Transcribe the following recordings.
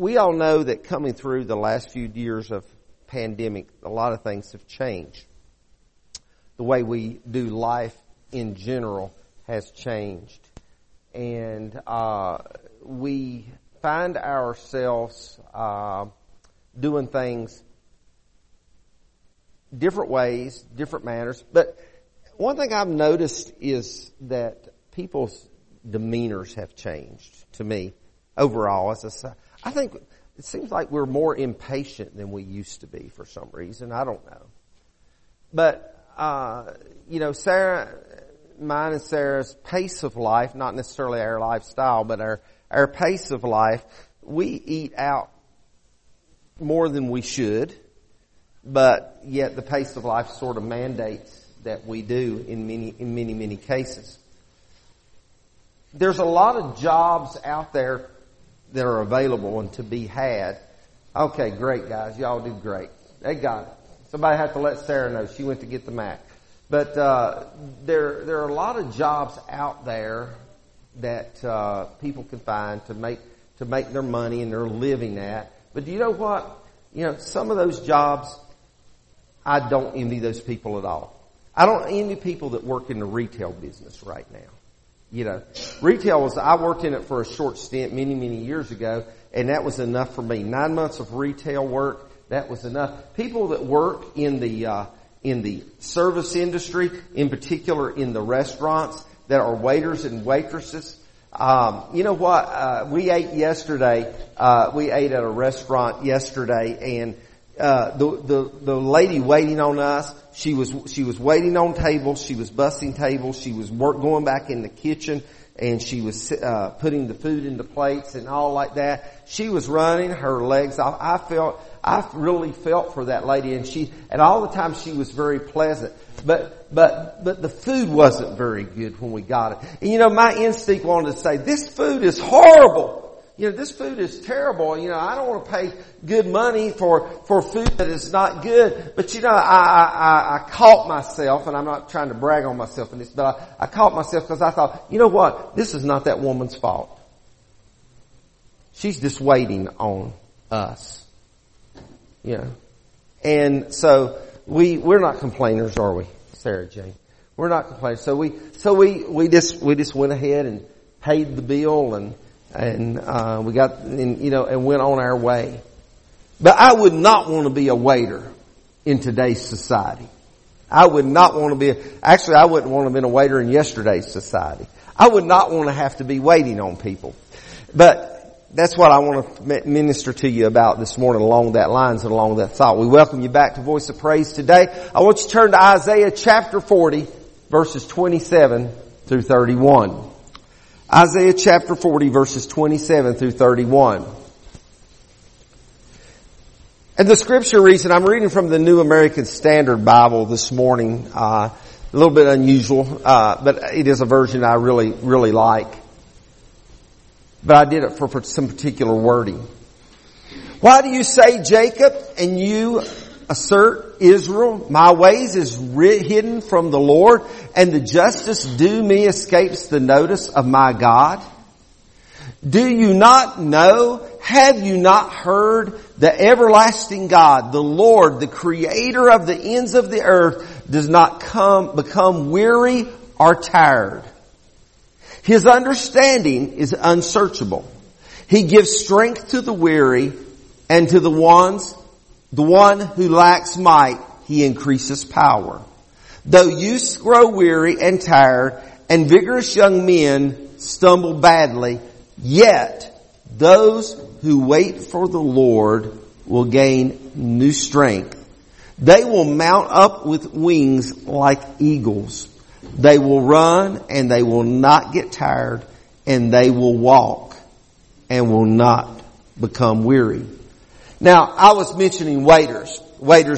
We all know that coming through the last few years of pandemic, a lot of things have changed. The way we do life in general has changed. And we find ourselves doing things different ways, different manners. But one thing I've noticed is that people's demeanors have changed to me overall. I think it seems like we're more impatient than we used to be for some reason. I don't know. But, mine and Sarah's pace of life, not necessarily our lifestyle, but our pace of life, we eat out more than we should, but yet the pace of life sort of mandates that we do in many cases. There's a lot of jobs out there that are available and to be had. Okay, great guys, y'all did great. They got it. Somebody had to let Sarah know she went to get the Mac. But there are a lot of jobs out there that people can find to make their money and their living at. But do you know what? You know, some of those jobs, I don't envy those people at all. I don't envy people that work in the retail business right now. You know, retail I worked in it for a short stint many years ago, and that was enough for me. 9 months of retail work, that was enough. People that work in the service industry, in particular in the restaurants, that are waiters and waitresses. You know what? We ate at a restaurant yesterday, and the lady waiting on us, she was waiting on tables, she was bussing tables, she was going back in the kitchen, and she was putting the food into plates and all like that. She was running her legs off. I really felt for that lady, and all the time she was very pleasant. But the food wasn't very good when we got it. And you know, my instinct wanted to say, this food is horrible. You know, this food is terrible. You know, I don't want to pay good money for food that is not good. But you know, I caught myself, and I'm not trying to brag on myself in this, but I caught myself because I thought, you know what? This is not that woman's fault. She's just waiting on us. You know, and so we're not complainers, are we, Sarah Jane? We're not complainers. So we just went ahead and paid the bill and we got, and, you know, and went on our way. But I would not want to be a waiter in today's society. I would not want to be. Actually, I wouldn't want to have been a waiter in yesterday's society. I would not want to have to be waiting on people, but. That's what I want to minister to you about this morning along that lines and along that thought. We welcome you back to Voice of Praise today. I want you to turn to Isaiah chapter 40, verses 27 through 31. Isaiah chapter 40, verses 27 through 31. And the scripture reads, and I'm reading from the New American Standard Bible this morning, a little bit unusual, but it is a version I really, really like. But I did it for some particular wording. Why do you say, Jacob, and you assert, Israel, my ways is hidden from the Lord, and the justice due me escapes the notice of my God? Do you not know? Have you not heard? The everlasting God, the Lord, the creator of the ends of the earth, does not become weary or tired. His understanding is unsearchable. He gives strength to the weary, and to the one who lacks might, he increases power. Though youths grow weary and tired, and vigorous young men stumble badly, yet those who wait for the Lord will gain new strength. They will mount up with wings like eagles. They will run and they will not get tired, and they will walk and will not become weary. Now, I was mentioning waiters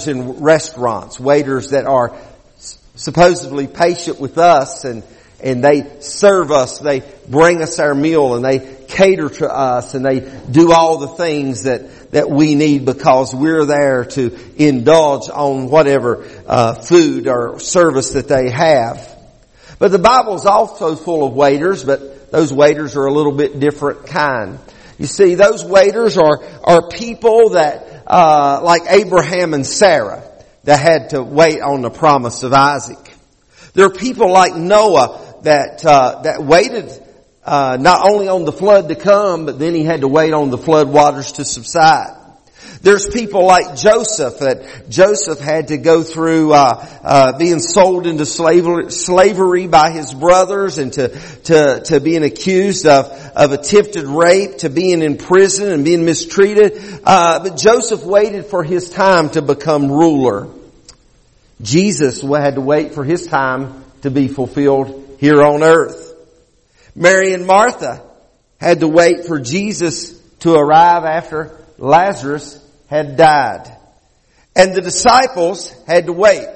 in restaurants, waiters that are supposedly patient with us, and they serve us, they bring us our meal, and they cater to us, and they do all the things that we need because we're there to indulge on whatever food or service that they have. But the Bible is also full of waiters, but those waiters are a little bit different kind. You see, those waiters are people that, like Abraham and Sarah, that had to wait on the promise of Isaac. There are people like Noah that waited not only on the flood to come, but then he had to wait on the flood waters to subside. There's people like Joseph, that Joseph had to go through being sold into slavery by his brothers, and to being accused of attempted rape, to being in prison and being mistreated. But Joseph waited for his time to become ruler. Jesus had to wait for his time to be fulfilled here on earth. Mary and Martha had to wait for Jesus to arrive after Lazarus had died. And the disciples had to wait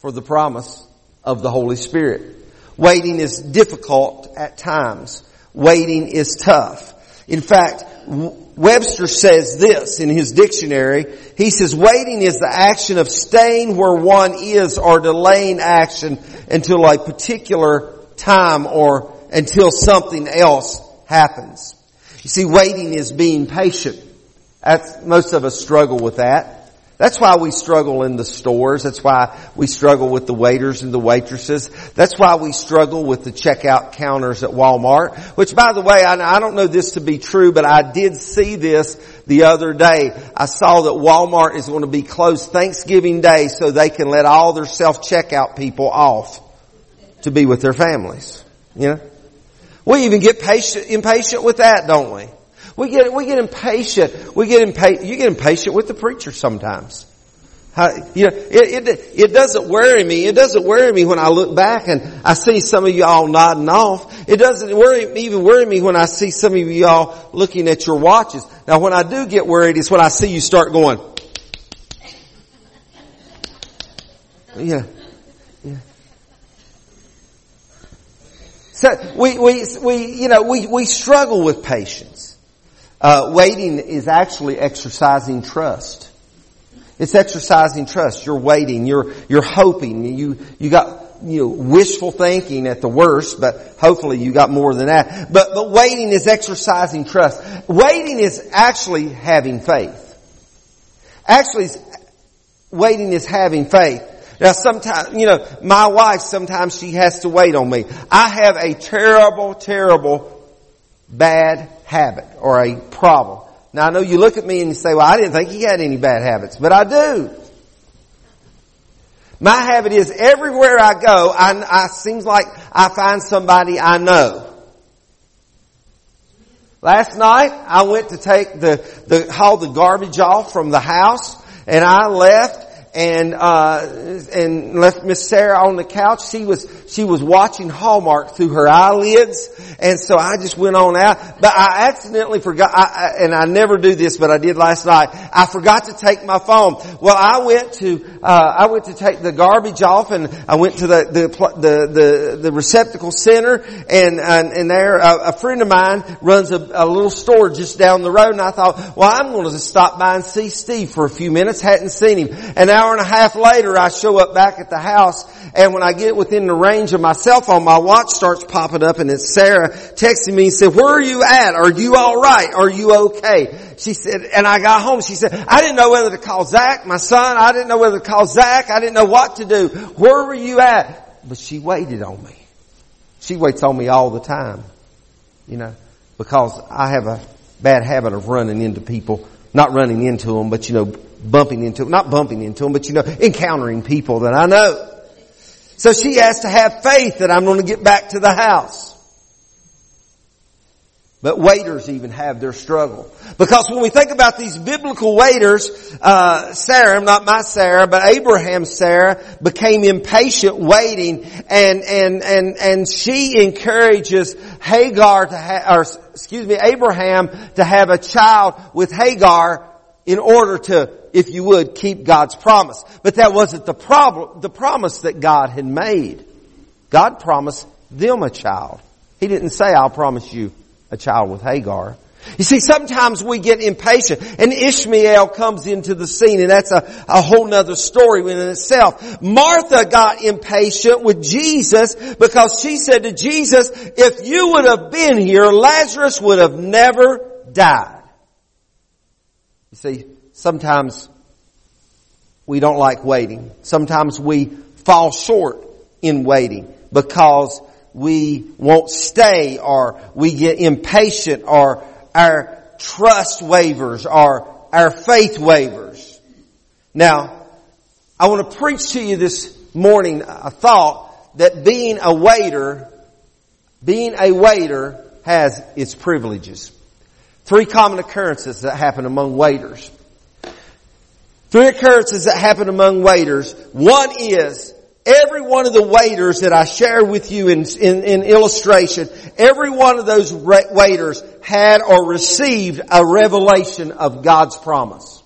for the promise of the Holy Spirit. Waiting is difficult at times. Waiting is tough. In fact, Webster says this in his dictionary. He says, waiting is the action of staying where one is or delaying action until a particular time or until something else happens. You see, waiting is being patient. Most of us struggle with that. That's why we struggle in the stores. That's why we struggle with the waiters and the waitresses. That's why we struggle with the checkout counters at Walmart. Which, by the way, I don't know this to be true, but I did see this the other day. I saw that Walmart is going to be closed Thanksgiving Day so they can let all their self-checkout people off to be with their families. You know? We even get impatient with that, don't we? We get impatient. You get impatient with the preacher sometimes. It doesn't worry me. It doesn't worry me when I look back and I see some of y'all nodding off. It doesn't worry me when I see some of y'all looking at your watches. Now, when I do get worried is when I see you start going. Yeah. So we struggle with patience. Waiting is actually exercising trust. It's exercising trust. You're waiting. You're hoping. You got, wishful thinking at the worst, but hopefully you got more than that. But waiting is exercising trust. Waiting is actually having faith. Actually, waiting is having faith. Now sometimes, my wife, sometimes she has to wait on me. I have a terrible bad habit or a problem. Now I know you look at me and you say, well, I didn't think he had any bad habits, but I do. My habit is everywhere I go, I seems like I find somebody I know. Last night I went to take haul the garbage off from the house, and I left and left Miss Sarah on the couch. She was watching Hallmark through her eyelids, and so I just went on out. But I accidentally forgot, and I never do this, but I did last night. I forgot to take my phone. Well, I went to take the garbage off, and I went to the receptacle center, and there a friend of mine runs a little store just down the road, and I thought, well, I'm going to stop by and see Steve for a few minutes. Hadn't seen him. An hour and a half later, I show up back at the house, and when I get within the range of my cell phone, my watch starts popping up, and it's Sarah texting me and said, where are you at? Are you all right? Are you okay? She said, and I got home. She said, I didn't know whether to call Zach, my son. I didn't know whether to call Zach. I didn't know what to do. Where were you at? But she waited on me. She waits on me all the time, because I have a bad habit of running into people. Not running into them, but encountering people that I know. So she has to have faith that I'm going to get back to the house. But waiters even have their struggle. Because when we think about these biblical waiters, Sarah, not my Sarah, but Abraham's Sarah, became impatient waiting, and she encourages Abraham to have a child with Hagar in order to, if you would, keep God's promise. But that wasn't the promise that God had made. God promised them a child. He didn't say, I'll promise you a child with Hagar. You see, sometimes we get impatient, and Ishmael comes into the scene, and that's a whole nother story within itself. Martha got impatient with Jesus because she said to Jesus, if you would have been here, Lazarus would have never died. You see, sometimes we don't like waiting. Sometimes we fall short in waiting because we won't stay, or we get impatient, or our trust wavers, or our faith wavers. Now, I want to preach to you this morning a thought that being a waiter has its privileges. Three common occurrences that happen among waiters. One is, every one of the waiters that I shared with you in illustration, every one of those waiters had or received a revelation of God's promise.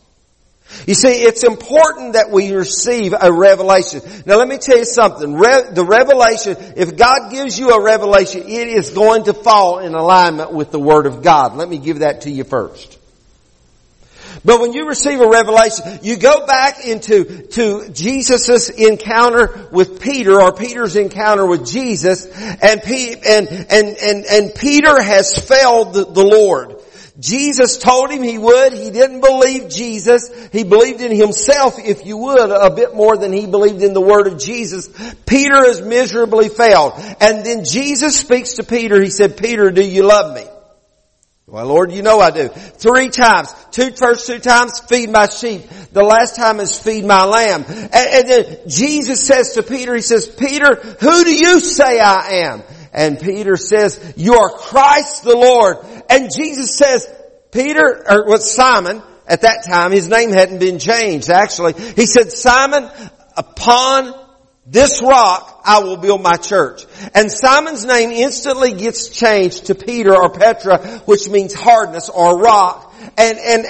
You see, it's important that we receive a revelation. Now let me tell you something. The revelation, if God gives you a revelation, it is going to fall in alignment with the Word of God. Let me give that to you first. But when you receive a revelation, you go back to Jesus' encounter with Peter, or Peter's encounter with Jesus, and Peter has failed the Lord. Jesus told him he would. He didn't believe Jesus. He believed in himself, if you would, a bit more than he believed in the word of Jesus. Peter has miserably failed. And then Jesus speaks to Peter. He said, "Peter, do you love me?" "Well, Lord, you know I do." Three times. First two times, "Feed my sheep." The last time is, "Feed my lamb." And then Jesus says to Peter, he says, "Peter, who do you say I am?" And Peter says, "You are Christ the Lord." And Jesus says, "Peter," Simon, at that time, his name hadn't been changed, actually. He said, "Simon, upon this rock I will build my church." And Simon's name instantly gets changed to Peter, or Petra, which means hardness or rock. And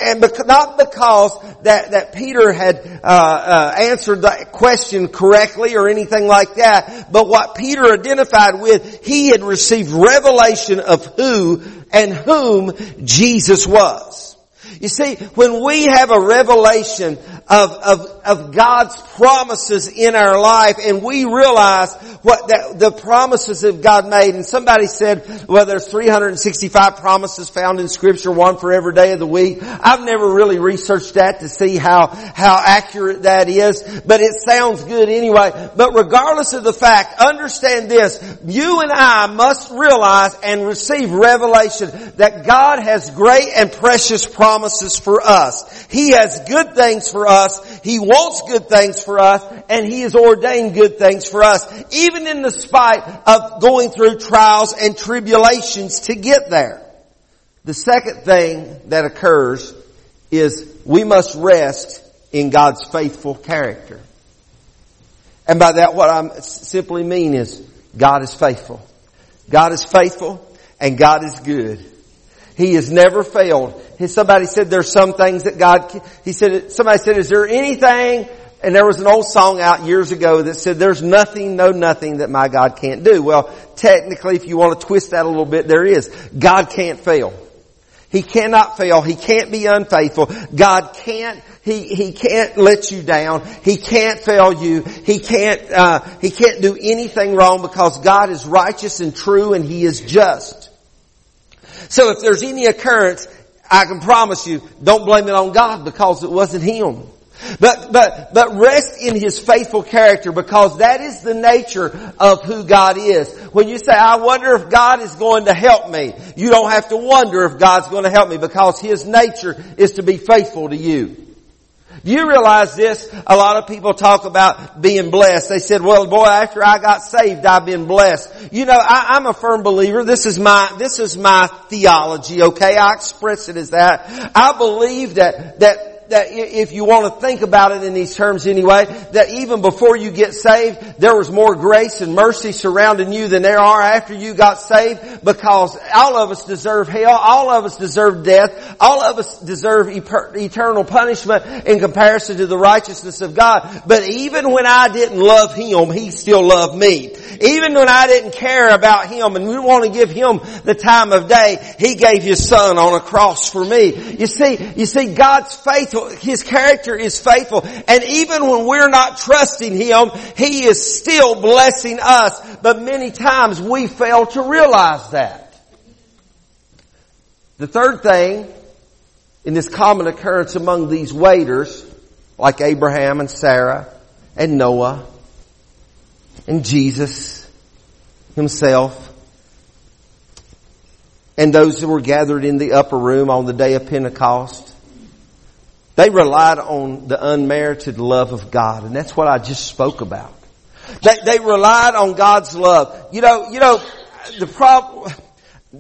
not because that Peter had answered the question correctly or anything like that, but what Peter identified with, he had received revelation of who and whom Jesus was. You see, when we have a revelation of God's promises in our life, and we realize what the promises that God made, and somebody said, well, there's 365 promises found in Scripture, one for every day of the week. I've never really researched that to see how accurate that is, but it sounds good anyway. But regardless of the fact, understand this, you and I must realize and receive revelation that God has great and precious promises for us. He has good things for us. He wants good things for us, and He has ordained good things for us, even in the spite of going through trials and tribulations to get there. The second thing that occurs is we must rest in God's faithful character. And by that, what I simply mean is God is faithful. God is faithful, and God is good. He has never failed. Somebody said there's some things that God... Somebody said, is there anything... And there was an old song out years ago that said, there's nothing, no nothing that my God can't do. Well, technically, if you want to twist that a little bit, there is. God can't fail. He cannot fail. He can't be unfaithful. God can't... He can't let you down. He can't fail you. He can't do anything wrong, because God is righteous and true, and He is just. So if there's any occurrence, I can promise you, don't blame it on God, because it wasn't Him. But rest in His faithful character, because that is the nature of who God is. When you say, I wonder if God is going to help me, you don't have to wonder if God's going to help me, because His nature is to be faithful to you. You realize this? A lot of people talk about being blessed. They said, well, boy, after I got saved, I've been blessed. You know, I'm a firm believer. This is my theology, okay? I express it as that. I believe that if you want to think about it in these terms anyway, that even before you get saved, there was more grace and mercy surrounding you than there are after you got saved, because all of us deserve hell, all of us deserve death, all of us deserve eternal punishment in comparison to the righteousness of God. But even when I didn't love Him, He still loved me. Even when I didn't care about Him and we want to give Him the time of day, He gave His Son on a cross for me. You see, God's faithful. His character is faithful. And even when we're not trusting Him, He is still blessing us. But many times we fail to realize that. The third thing in this common occurrence among these waiters, like Abraham and Sarah and Noah and Jesus himself and those who were gathered in the upper room on the day of Pentecost, they relied on the unmerited love of God. And that's what I just spoke about. They relied on God's love. You know,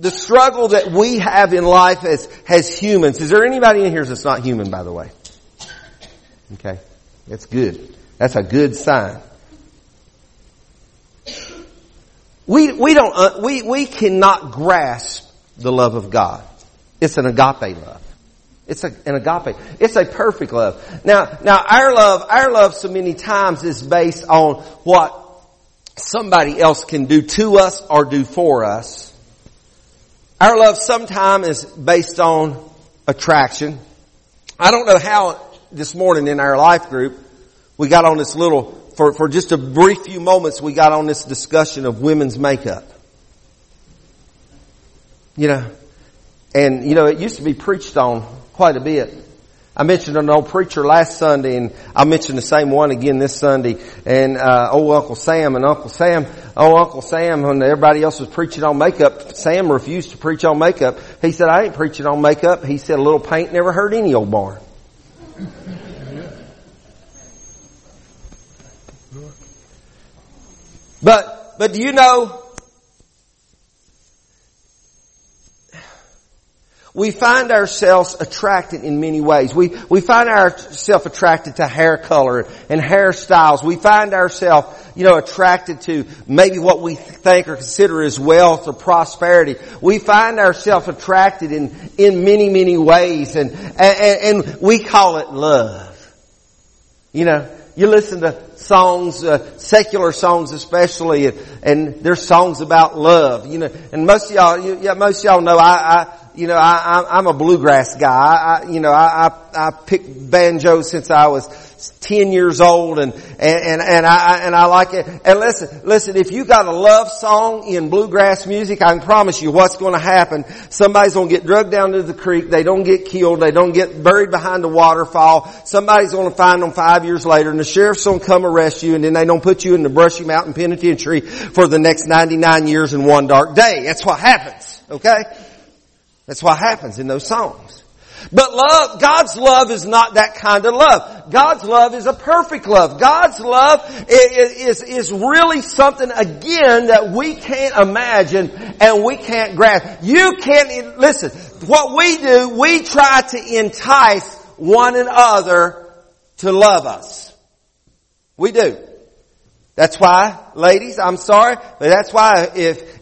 the struggle that we have in life as humans. Is there anybody in here that's not human, by the way? Okay. That's good. That's a good sign. We cannot grasp the love of God. It's an agape love. It's an agape. It's a perfect love. Now our love so many times is based on what somebody else can do to us or do for us. Our love sometimes is based on attraction. I don't know how this morning in our life group we got on this little, for just a brief few moments, we got on this discussion of women's makeup. And it used to be preached on quite a bit. I mentioned an old preacher last Sunday, and I mentioned the same one again this Sunday. And old Uncle Sam, when everybody else was preaching on makeup, Sam refused to preach on makeup. He said, "I ain't preaching on makeup." He said, "A little paint never hurt any old barn." But do you know, we find ourselves attracted in many ways. We find ourselves attracted to hair color and hairstyles. We find ourselves, attracted to maybe what we think or consider as wealth or prosperity. We find ourselves attracted in many, many ways, and we call it love. You listen to songs, secular songs especially, and there's songs about love. And most of y'all know I'm a bluegrass guy. I picked banjo since I was 10 years old and I like it. And listen, if you got a love song in bluegrass music, I can promise you what's going to happen. Somebody's going to get drugged down to the creek. They don't get killed. They don't get buried behind a waterfall. Somebody's going to find them 5 years later, and the sheriff's going to come arrest you, and then they don't put you in the Brushy Mountain Penitentiary for the next 99 years in one dark day. That's what happens. Okay? That's what happens in those songs. But love, God's love is not that kind of love. God's love is a perfect love. God's love is really something, again, that we can't imagine and we can't grasp. Listen, what we do, we try to entice one another to love us. We do. That's why, ladies, I'm sorry, but that's why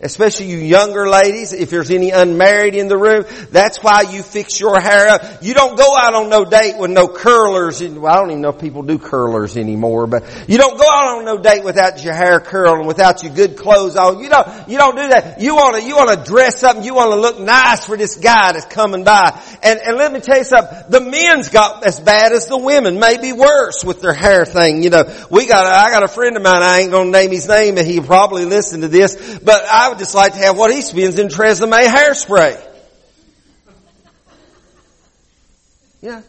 especially you younger ladies, if there's any unmarried in the room, that's why you fix your hair up. You don't go out on no date with no curlers. I don't even know if people do curlers anymore, but you don't go out on no date without your hair curled and without your good clothes on. You don't do that. You want to dress up and you want to look nice for this guy that's coming by. And let me tell you something, the men's got as bad as the women, maybe worse with their hair thing. I got a friend of mine, I ain't gonna name his name, and he'll probably listen to this, but I would just like to have what he spends in Tresemme hairspray. Yeah.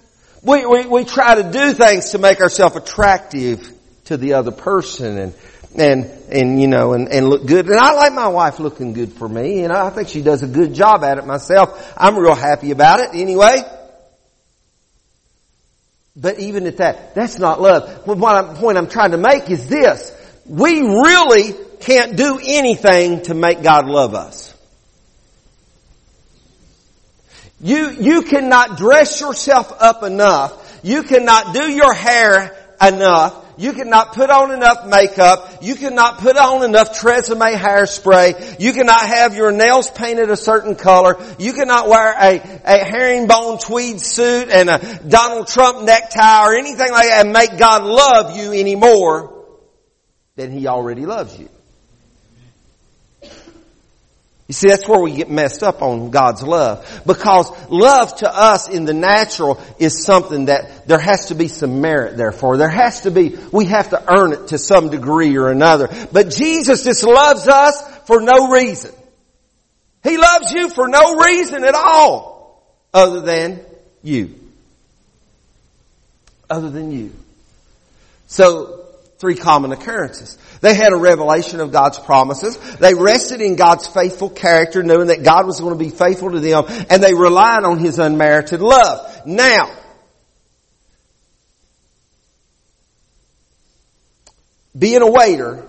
We try to do things to make ourselves attractive to the other person and look good. And I like my wife looking good for me. I think she does a good job at it myself. I'm real happy about it anyway. But even at that, that's not love. The point I'm trying to make is this. We really can't do anything to make God love us. You cannot dress yourself up enough. You cannot do your hair enough. You cannot put on enough makeup. You cannot put on enough Tresemme hairspray. You cannot have your nails painted a certain color. You cannot wear a herringbone tweed suit and a Donald Trump necktie or anything like that and make God love you anymore than He already loves you. You see, that's where we get messed up on God's love. Because love to us in the natural is something that there has to be some merit there for. We have to earn it to some degree or another. But Jesus just loves us for no reason. He loves you for no reason at all. other than you. Other than you. So, 3 common occurrences. They had a revelation of God's promises. They rested in God's faithful character, knowing that God was going to be faithful to them. And they relied on His unmerited love. Now, being a waiter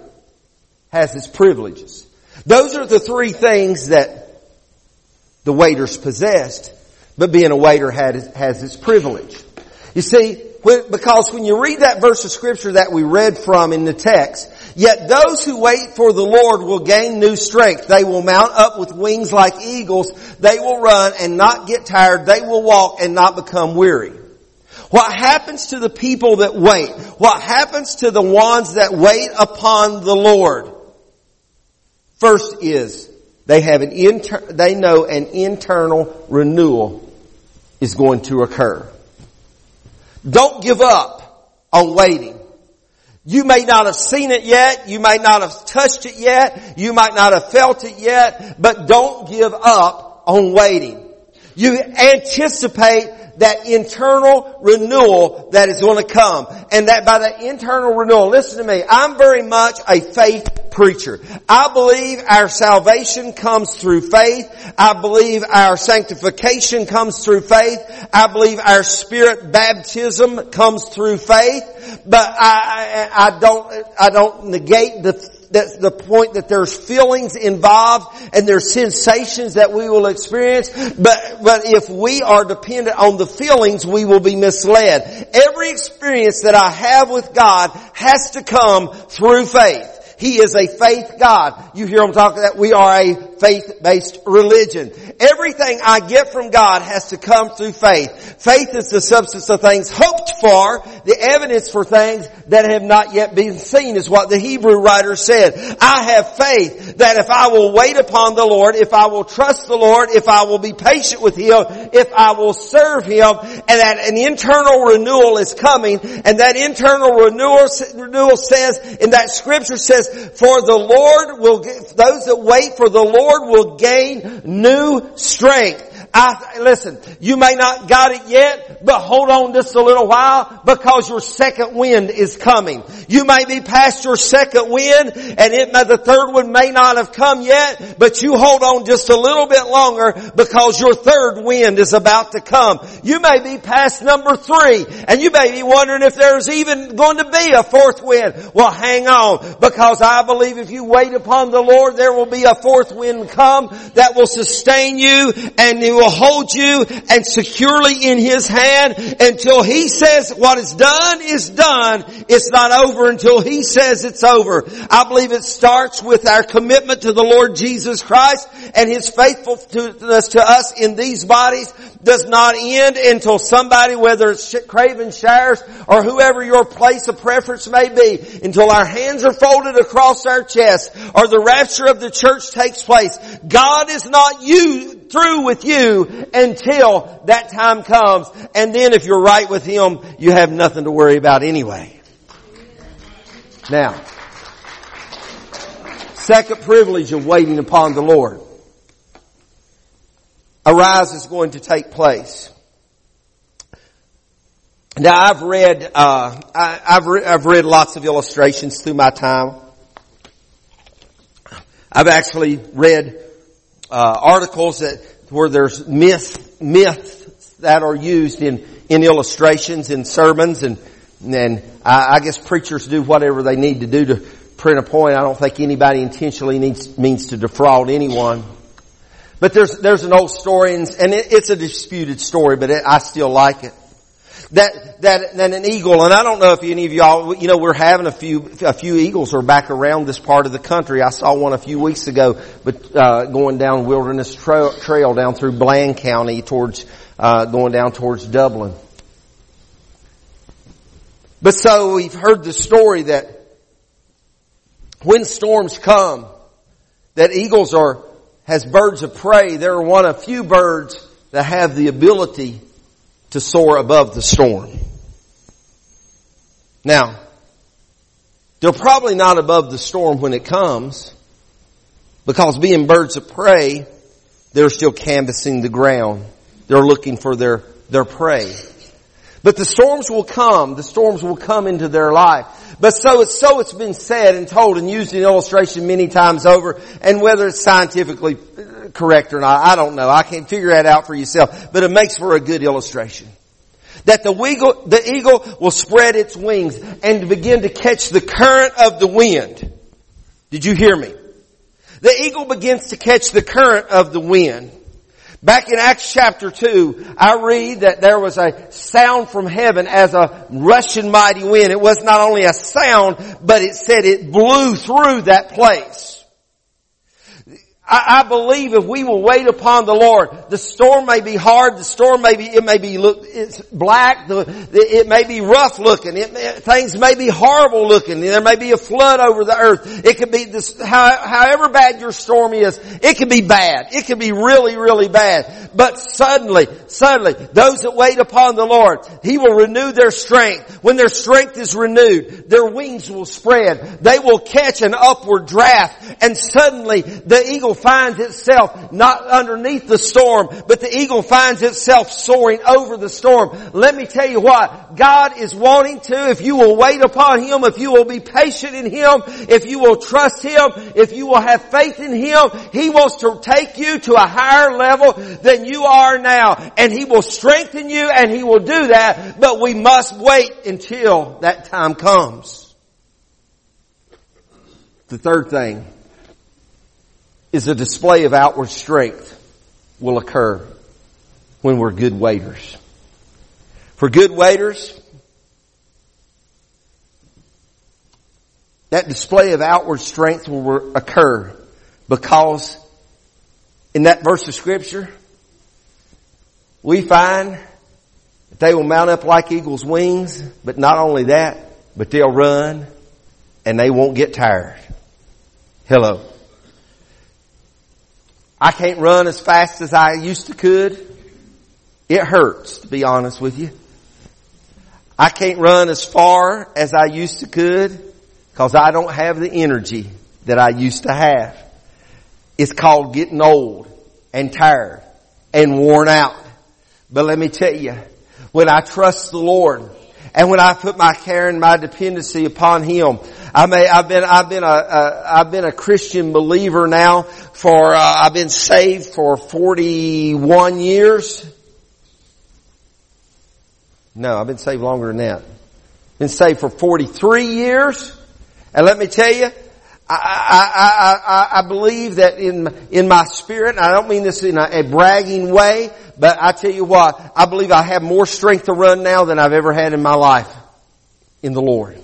has its privileges. Those are the 3 things that the waiters possessed, but being a waiter has its privilege. You see, because when you read that verse of Scripture that we read from in the text, yet those who wait for the Lord will gain new strength. They will mount up with wings like eagles. They will run and not get tired. They will walk and not become weary. What happens to the people that wait? What happens to the ones that wait upon the Lord? First is they have they know an internal renewal is going to occur. Don't give up on waiting. You may not have seen it yet. You may not have touched it yet. You might not have felt it yet. But don't give up on waiting. You anticipate that internal renewal that is going to come. And that by that internal renewal, listen to me, I'm very much a faith preacher. I believe our salvation comes through faith. I believe our sanctification comes through faith. I believe our spirit baptism comes through faith. But I don't negate that's the point that there's feelings involved and there's sensations that we will experience. But if we are dependent on the feelings, we will be misled. Every experience that I have with God has to come through faith. He is a faith God. You hear him talking that we are a faith-based religion. Everything I get from God has to come through faith. Faith is the substance of things hoped for, the evidence for things that have not yet been seen, is what the Hebrew writer said. I have faith that if I will wait upon the Lord, if I will trust the Lord, if I will be patient with Him, if I will serve Him, and that an internal renewal is coming, and that internal renewal says, in that Scripture says, for the Lord will give, those that wait for the Lord will gain new strength. Listen, you may not got it yet, but hold on just a little while because your second wind is coming. You may be past your second wind and the third one may not have come yet, but you hold on just a little bit longer because your third wind is about to come. You may be past number 3 and you may be wondering if there's even going to be a fourth wind. Well, hang on, because I believe if you wait upon the Lord, there will be a fourth wind come that will sustain you and you will hold you and securely in His hand until He says what is done is done. It's not over until He says it's over. I believe it starts with our commitment to the Lord Jesus Christ, and His faithfulness to us in these bodies does not end until somebody, whether it's Craven Shires or whoever your place of preference may be, until our hands are folded across our chest or the rapture of the church takes place. God is not through with you until that time comes. And then if you're right with Him, you have nothing to worry about anyway. Now, second privilege of waiting upon the Lord. A rise is going to take place. Now, I've read I've read lots of illustrations through my time. I've actually read articles where there's myths that are used in illustrations, in sermons, and I guess preachers do whatever they need to do to print a point. I don't think anybody intentionally means to defraud anyone. But there's an old story, and it's a disputed story, but I still like it. That an eagle, and I don't know if any of y'all, you know, we're having a few eagles are back around this part of the country. I saw one a few weeks ago, but going down Wilderness Trail down through Bland County towards going down towards Dublin. But so we've heard the story that when storms come, that eagles are, as birds of prey, they're one of few birds that have the ability to soar above the storm. Now, they're probably not above the storm when it comes, because being birds of prey, they're still canvassing the ground They're looking for their prey. But the storms will come. The storms will come into their life. But so it's been said and told and used in illustration many times over. And whether it's scientifically correct or not, I don't know. I can't figure that out for yourself. But it makes for a good illustration. That the eagle will spread its wings and begin to catch the current of the wind. Did you hear me? The eagle begins to catch the current of the wind. Back in Acts chapter 2, I read that there was a sound from heaven as a rushing mighty wind. It was not only a sound, but it said it blew through that place. I believe if we will wait upon the Lord, the storm may be hard, the storm may be, it's black, it may be rough looking, things may be horrible looking, there may be a flood over the earth, it could be this, however bad your storm is, it could be bad, it could be really, really bad. But suddenly, those that wait upon the Lord, He will renew their strength. When their strength is renewed, their wings will spread, they will catch an upward draft, and suddenly the eagle finds itself not underneath the storm, but the eagle finds itself soaring over the storm. Let me tell you what, God is wanting to, if you will wait upon Him, if you will be patient in Him, if you will trust Him, if you will have faith in Him, He wants to take you to a higher level than you are now. And He will strengthen you and He will do that, but we must wait until that time comes. The third thing is a display of outward strength will occur when we're good waiters. For good waiters, that display of outward strength will occur because in that verse of Scripture, we find that they will mount up like eagles' wings, but not only that, but they'll run and they won't get tired. Hello. I can't run as fast as I used to could. It hurts, to be honest with you. I can't run as far as I used to could because I don't have the energy that I used to have. It's called getting old and tired and worn out. But let me tell you, when I trust the Lord and when I put my care and my dependency upon Him, I've been a Christian believer now for, I've been saved for 41 years. No, I've been saved longer than that. Been saved for 43 years. And let me tell you, I believe that in my spirit, and I don't mean this in a bragging way, but I tell you what, I believe I have more strength to run now than I've ever had in my life in the Lord.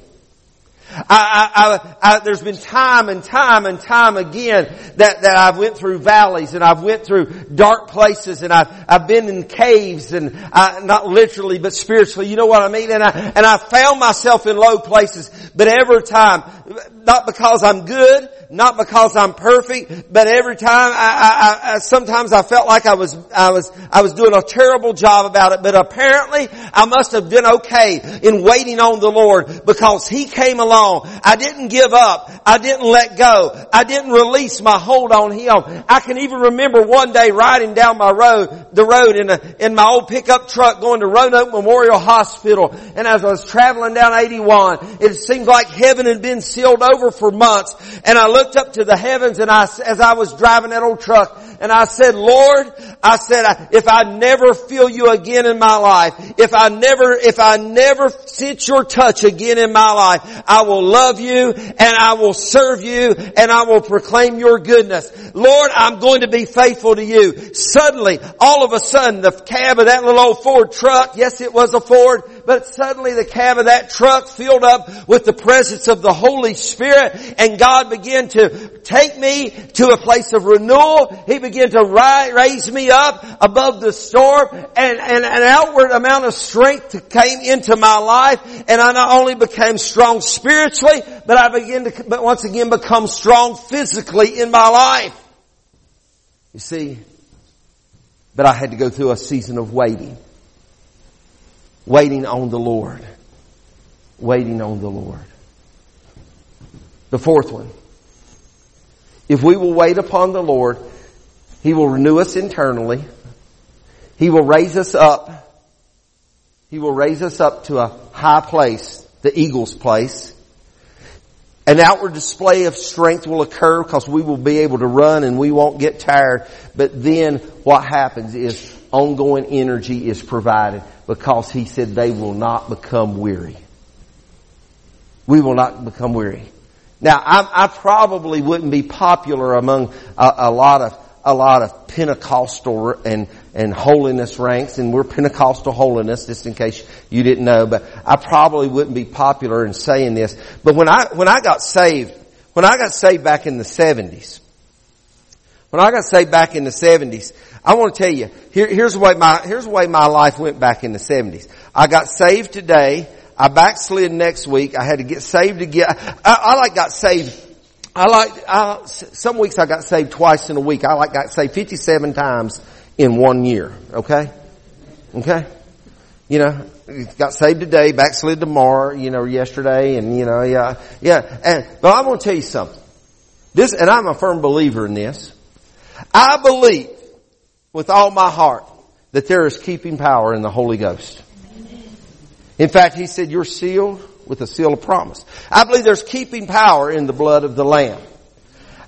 There's been time and time again that I've went through valleys and I've went through dark places and I've been in caves and not literally but spiritually, you know what I mean? And I found myself in low places, but every time, not because I'm good, not because I'm perfect, but every time sometimes I felt like I was doing a terrible job about it, but apparently I must have been okay in waiting on the Lord because He came along. I didn't give up. I didn't let go. I didn't release my hold on Him. I can even remember one day riding down the road in my old pickup truck going to Roanoke Memorial Hospital. And as I was traveling down 81, it seemed like heaven had been sealed over for months. And I looked up to the heavens and as I was driving that old truck, and I said, Lord, if I never feel You again in my life, if I never sense Your touch again in my life, I will love You and I will serve You and I will proclaim Your goodness. Lord, I'm going to be faithful to You. Suddenly, all of a sudden, the cab of that little old Ford truck, yes, it was a Ford, but suddenly the cab of that truck filled up with the presence of the Holy Spirit, and God began to take me to a place of renewal. He began to raise me up above the storm, and an outward amount of strength came into my life, and I not only became strong spiritually, but I began to once again become strong physically in my life. You see, but I had to go through a season of waiting. Waiting on the Lord. Waiting on the Lord. The fourth one. If we will wait upon the Lord, He will renew us internally. He will raise us up. He will raise us up to a high place, the eagle's place. An outward display of strength will occur because we will be able to run and we won't get tired. But then what happens is ongoing energy is provided because he said they will not become weary. We will not become weary. Now, I probably wouldn't be popular among a lot of Pentecostal and holiness ranks, and we're Pentecostal holiness, just in case you didn't know, but I probably wouldn't be popular in saying this. But when I got saved back in the 70s, I want to tell you, here's the way my life went back in the 70s. I got saved today, I backslid next week, I had to get saved again. Some weeks I got saved twice in a week. I got saved 57 times in 1 year. Okay? You know, got saved today, backslid tomorrow, yesterday, and yeah. But I want to tell you something. This, and I'm a firm believer in this. I believe with all my heart that there is keeping power in the Holy Ghost. In fact, he said, you're sealed with a seal of promise. I believe there's keeping power in the blood of the Lamb.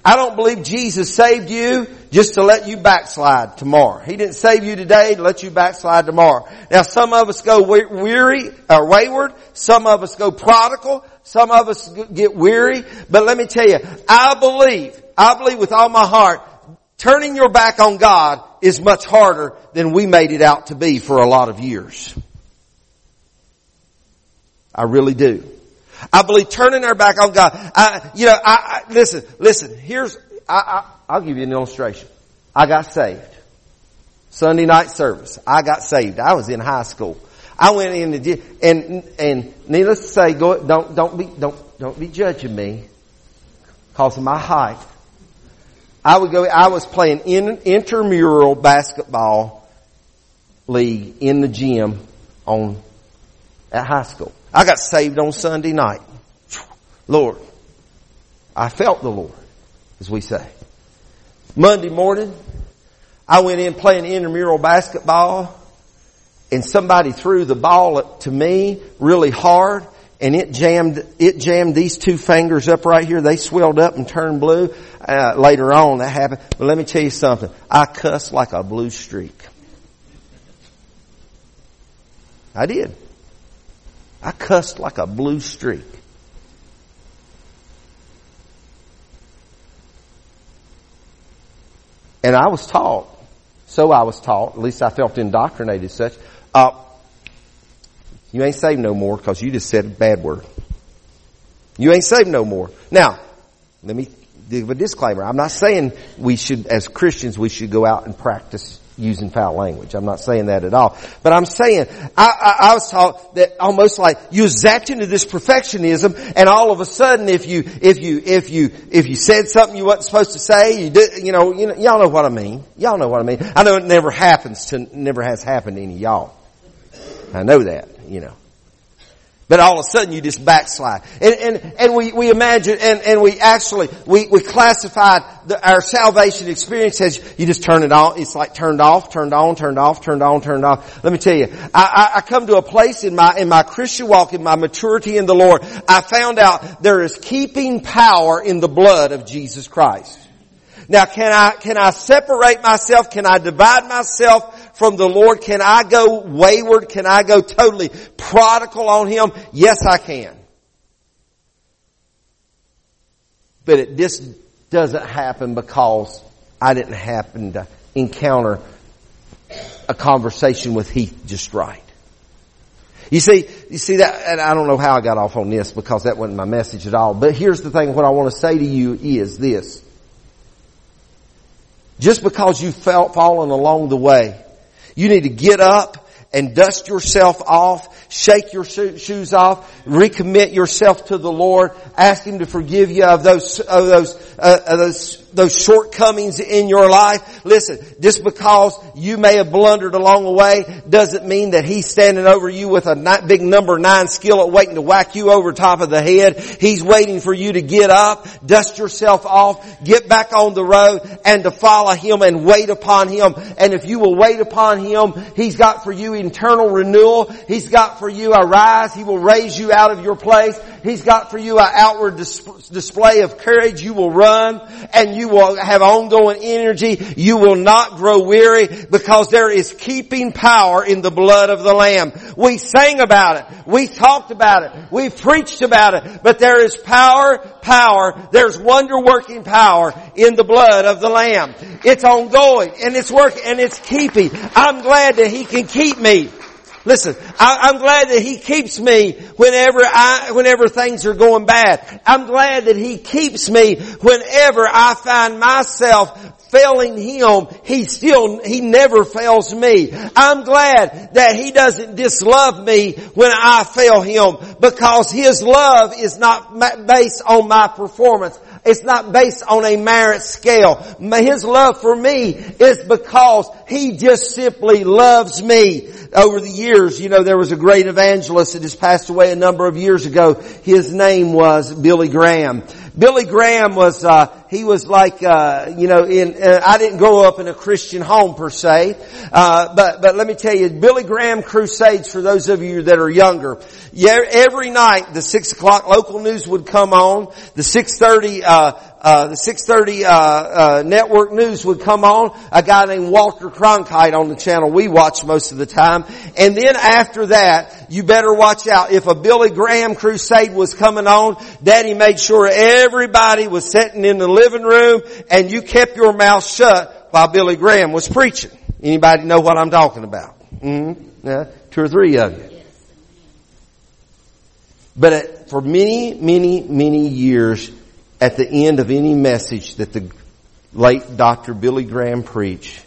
I don't believe Jesus saved you just to let you backslide tomorrow. He didn't save you today to let you backslide tomorrow. Now, some of us go weary or wayward. Some of us go prodigal. Some of us get weary. But let me tell you, I believe with all my heart, turning your back on God is much harder than we made it out to be for a lot of years. I really do. I believe turning our back on God. Listen. I'll give you an illustration. I got saved. Sunday night service. I got saved. I was in high school. I went in the, and needless to say, don't be judging me because of my height. I was playing intramural basketball league in the gym at high school. I got saved on Sunday night. Lord, I felt the Lord, as we say. Monday morning, I went in playing intramural basketball, and somebody threw the ball up to me really hard, and it jammed these two fingers up right here. They swelled up and turned blue. Later on, that happened. But let me tell you something. I cussed like a blue streak. I did. I cussed like a blue streak. And I was taught, at least I felt indoctrinated as such, you ain't saved no more because you just said a bad word. You ain't saved no more. Now, let me give a disclaimer. I'm not saying as Christians, we should go out and practice using foul language. I'm not saying that at all. But I'm saying, I was taught that almost like you zapped into this perfectionism, and all of a sudden if you said something you wasn't supposed to say, you did, y'all know what I mean. I know it never has happened to any of y'all. I know that, But all of a sudden you just backslide. And we imagine, and we actually classified our salvation experience as you just turn it on. It's like turned off. Let me tell you, I come to a place in my Christian walk, in my maturity in the Lord, I found out there is keeping power in the blood of Jesus Christ. Now, can I separate myself? Can I divide myself from the Lord? Can I go wayward? Can I go totally prodigal on Him? Yes, I can. But this doesn't happen because I didn't happen to encounter a conversation with Heath just right. You see that, and I don't know how I got off on this because that wasn't my message at all. But here's the thing, what I want to say to you is this. Just because you felt fallen along the way, you need to get up and dust yourself off, shake your shoes off, recommit yourself to the Lord, ask Him to forgive you of those those shortcomings in your life. Listen, just because you may have blundered along the way doesn't mean that he's standing over you with a big number 9 skillet waiting to whack you over top of the head. He's waiting for you to get up, dust yourself off, get back on the road, and to follow him and wait upon him. And if you will wait upon him, he's got for you internal renewal. He's got for you a rise. He will raise you out of your place. He's got for you an outward display of courage. You will run and you will have ongoing energy. You will not grow weary because there is keeping power in the blood of the Lamb. We sang about it. We talked about it. We preached about it. But there is power. There's wonder-working power in the blood of the Lamb. It's ongoing and it's working and it's keeping. I'm glad that he can keep me. Listen, I'm glad that he keeps me whenever things are going bad. I'm glad that he keeps me whenever I find myself failing him. He never fails me. I'm glad that he doesn't dislove me when I fail him, because his love is not based on my performance. It's not based on a merit scale. His love for me is because he just simply loves me. Over the years, there was a great evangelist that just passed away a number of years ago. His name was Billy Graham. Billy Graham was, he was like, I didn't grow up in a Christian home per se, but let me tell you, Billy Graham crusades, for those of you that are younger. Yeah, every night, the 6 o'clock local news would come on, the 6:30, network news would come on. A guy named Walter Cronkite on the channel we watch most of the time. And then after that, you better watch out. If a Billy Graham crusade was coming on, Daddy made sure everybody was sitting in the living room and you kept your mouth shut while Billy Graham was preaching. Anybody know what I'm talking about? Mm-hmm. Yeah, 2 or 3 of you. But for many, many, many years, at the end of any message that the late Dr. Billy Graham preached,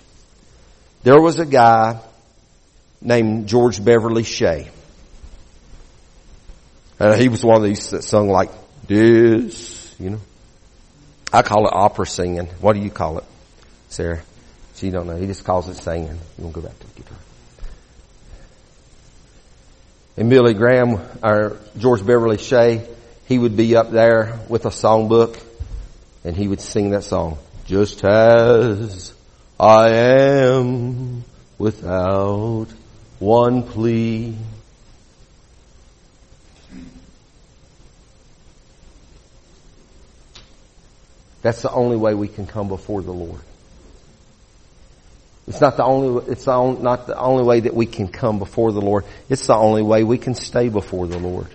there was a guy named George Beverly Shea. And he was one of these that sung like this, I call it opera singing. What do you call it, Sarah? She don't know. He just calls it singing. You want to go back to the guitar? And Billy Graham, or George Beverly Shea, he would be up there with a songbook and he would sing that song. Just as I am, without one plea. That's the only way we can come before the Lord. It's not the only way that we can come before the Lord. It's the only way we can stay before the Lord.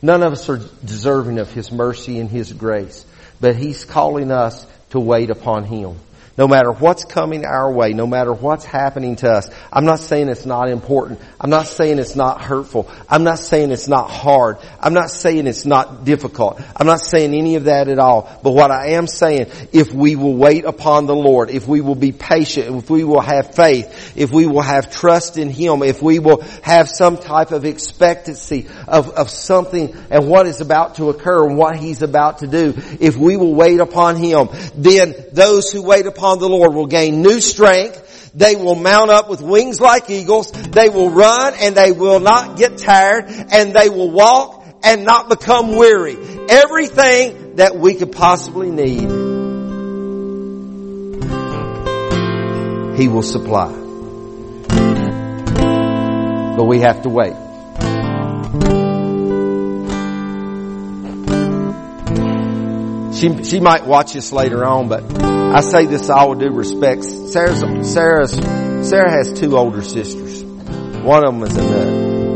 None of us are deserving of his mercy and his grace, but he's calling us to wait upon him. No matter what's coming our way, no matter what's happening to us, I'm not saying it's not important. I'm not saying it's not hurtful. I'm not saying it's not hard. I'm not saying it's not difficult. I'm not saying any of that at all. But what I am saying, if we will wait upon the Lord, if we will be patient, if we will have faith, if we will have trust in him, if we will have some type of expectancy of something and what is about to occur and what he's about to do, if we will wait upon him, then those who wait upon the Lord will gain new strength. They will mount up with wings like eagles. They will run and they will not get tired, and they will walk and not become weary. Everything that we could possibly need, he will supply. But we have to wait. She might watch this later on, but I say this all due respect. Sarah has 2 older sisters. One of them is a nut.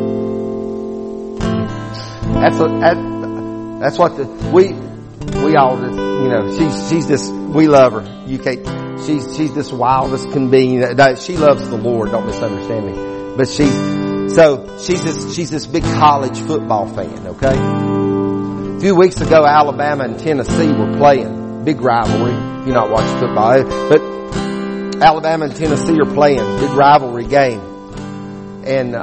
That's what we all just, she's just, we love her. You can't, she's just wild as can be. She loves the Lord, don't misunderstand me. But she's this big college football fan, okay? A few weeks ago, Alabama and Tennessee were playing. Big rivalry. If you're not watching football, but Alabama and Tennessee are playing. Big rivalry game. And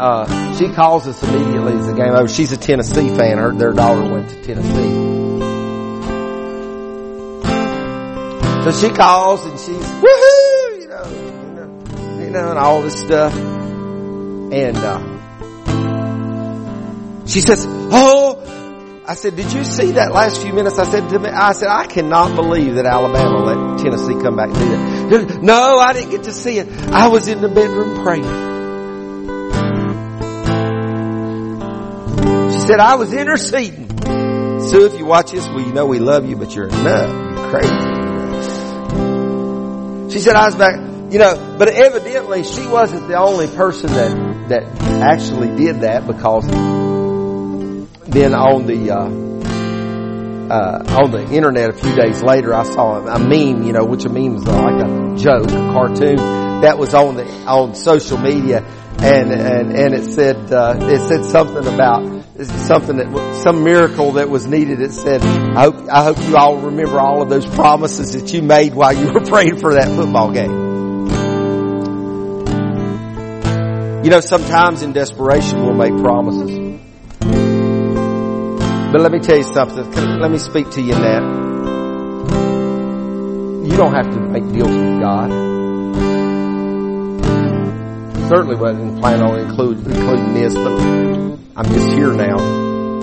she calls us immediately as the game over. She's a Tennessee fan. Their daughter went to Tennessee. So she calls and she's, woohoo, you know, and all this stuff. And, she says, oh, I said, did you see that last few minutes? I said, I cannot believe that Alabama let Tennessee come back and do that. No, I didn't get to see it. I was in the bedroom praying. She said, I was interceding. Sue, if you watch this, well, you know we love you, but you're a nut. You're crazy. She said, I was back, you know, but evidently she wasn't the only person that actually did that, because then on the internet a few days later, I saw a meme, you know, which a meme is like a joke, a cartoon that was on social media, and it said something about something that, some miracle that was needed. It said, I hope you all remember all of those promises that you made while you were praying for that football game. You know, sometimes in desperation we'll make promises. But let me tell you something. Let me speak to you in that. You don't have to make deals with God. Certainly wasn't planning on including this, but I'm just here now.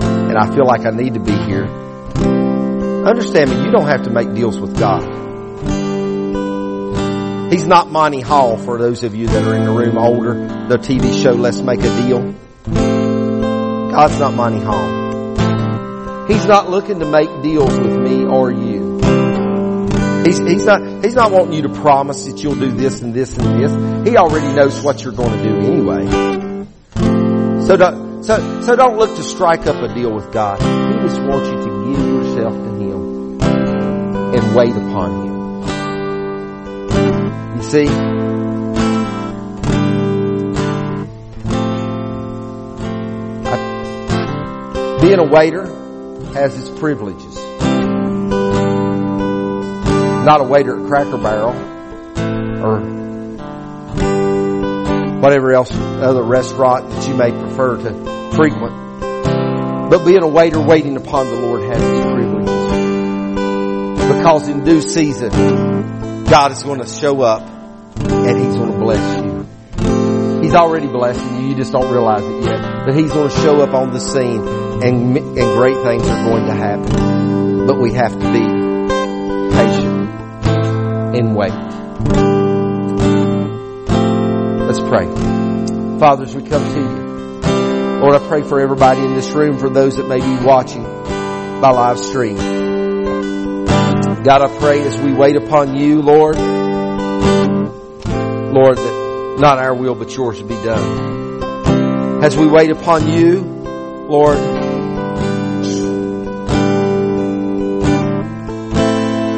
And I feel like I need to be here. Understand me, you don't have to make deals with God. He's not Monty Hall, for those of you that are in the room older. The TV show, Let's Make a Deal. God's not Monty Hall. He's not looking to make deals with me or you. He's not wanting you to promise that you'll do this and this and this. He already knows what you're going to do anyway. So don't look to strike up a deal with God. He just wants you to give yourself to Him and wait upon Him. You see? Being a waiter has its privileges. Not a waiter at Cracker Barrel or whatever else other restaurant that you may prefer to frequent. But being a waiter waiting upon the Lord has its privileges. Because in due season, God is going to show up and He's going to bless you. He's already blessing you. You just don't realize it yet. But He's going to show up on the scene. And great things are going to happen. But we have to be patient and wait. Let's pray. Father, as we come to You, Lord, I pray for everybody in this room, for those that may be watching by live stream. God, I pray as we wait upon You, Lord, that not our will but Yours be done. As we wait upon You, Lord,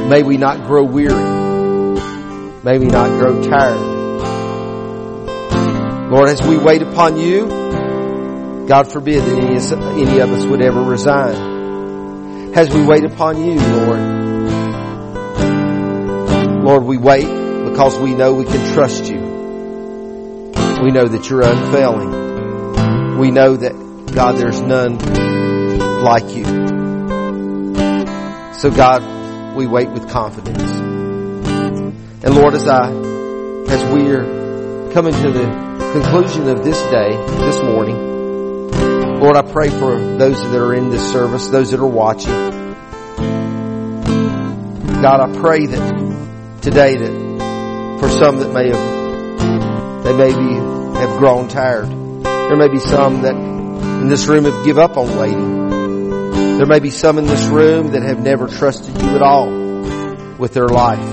may we not grow weary. May we not grow tired. Lord, as we wait upon You, God forbid that any of us would ever resign. As we wait upon You, Lord, we wait because we know we can trust You. We know that You're unfailing. We know that, God, there's none like You. So, God, we wait with confidence. And Lord, as we're coming to the conclusion of this day, this morning, Lord, I pray for those that are in this service, those that are watching. God, I pray that today, that for some that maybe have grown tired. There may be some that in this room have given up on waiting. There may be some in this room that have never trusted You at all with their life.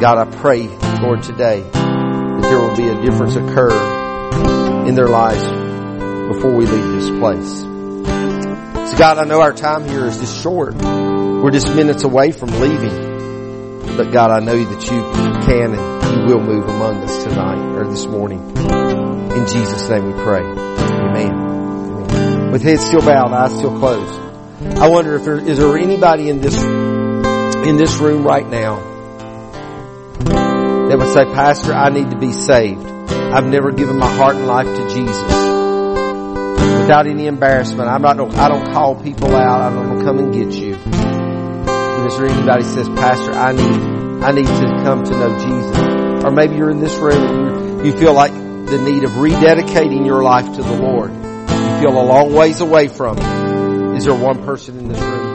God, I pray, Lord, today that there will be a difference occur in their lives before we leave this place. So, God, I know our time here is just short. We're just minutes away from leaving. But, God, I know that You can and You will move among us tonight or this morning. In Jesus' name we pray. Amen. With heads still bowed, eyes still closed, I wonder if is there anybody in this room right now that would say, Pastor, I need to be saved. I've never given my heart and life to Jesus. Without any embarrassment, I don't call people out. I don't come and get you. this room, anybody says, Pastor, I need to come to know Jesus. Or maybe you're in this room and you feel like the need of rededicating your life to the Lord. You feel a long ways away from it. Is there one person in this room?